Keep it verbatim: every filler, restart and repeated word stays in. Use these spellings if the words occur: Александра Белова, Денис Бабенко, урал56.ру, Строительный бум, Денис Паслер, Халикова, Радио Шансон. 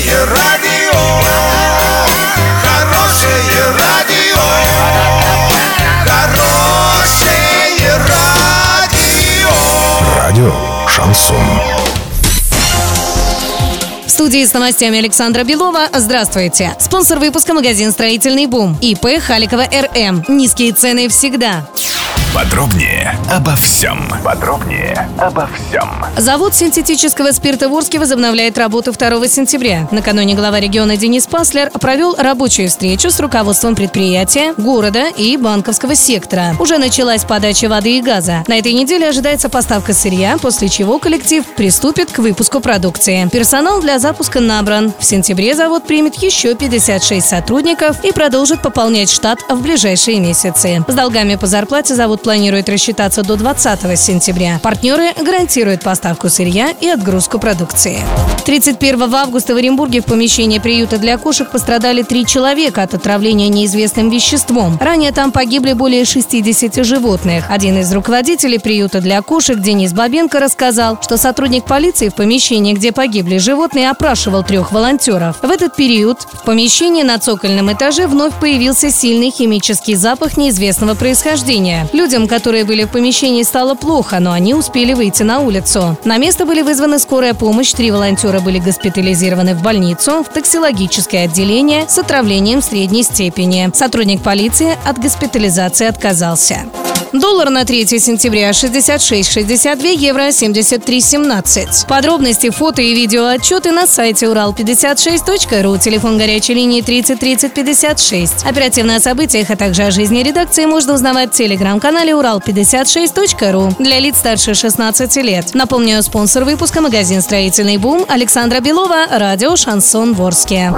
Хорошее радио, хорошее радио, хорошее радио. Радио Шансон. В студии с новостями Александра Белова. Здравствуйте. Спонсор выпуска — магазин «Строительный бум». и пэ Халикова эр эм. Низкие цены всегда. Подробнее обо всем. Подробнее обо всем. Завод синтетического спирта в Орске возобновляет работу второго сентября. Накануне глава региона Денис Паслер провел рабочую встречу с руководством предприятия, города и банковского сектора. Уже началась подача воды и газа. На этой неделе ожидается поставка сырья, после чего коллектив приступит к выпуску продукции. Персонал для запуска набран. В сентябре завод примет еще пятьдесят шесть сотрудников и продолжит пополнять штат в ближайшие месяцы. С долгами по зарплате завод планирует рассчитаться до двадцатого сентября. Партнеры гарантируют поставку сырья и отгрузку продукции. тридцать первого августа в Оренбурге в помещении приюта для кошек пострадали три человека от отравления неизвестным веществом. Ранее там погибли более шестидесяти животных. Один из руководителей приюта для кошек Денис Бабенко рассказал, что сотрудник полиции в помещении, где погибли животные, опрашивал трех волонтеров. В этот период в помещении на цокольном этаже вновь появился сильный химический запах неизвестного происхождения. Людям, которые были в помещении, стало плохо, но они успели выйти на улицу. На место были вызваны скорая помощь, три волонтера были госпитализированы в больницу, в токсикологическое отделение с отравлением средней степени. Сотрудник полиции от госпитализации отказался. Доллар на третьего сентября шестьдесят шесть шестьдесят два, евро семьдесят три семнадцать. Подробности, фото и видеоотчеты на сайте урал пятьдесят шесть точка ру, телефон горячей линии тридцать тридцать пятьдесят шесть. Оперативно о событиях, а также о жизни редакции можно узнавать в телеграм-канале урал пятьдесят шесть точка ру для лиц старше шестнадцати лет. Напомню, спонсор выпуска — магазин «Строительный бум». Александра Белова, радио «Шансон» в Орске.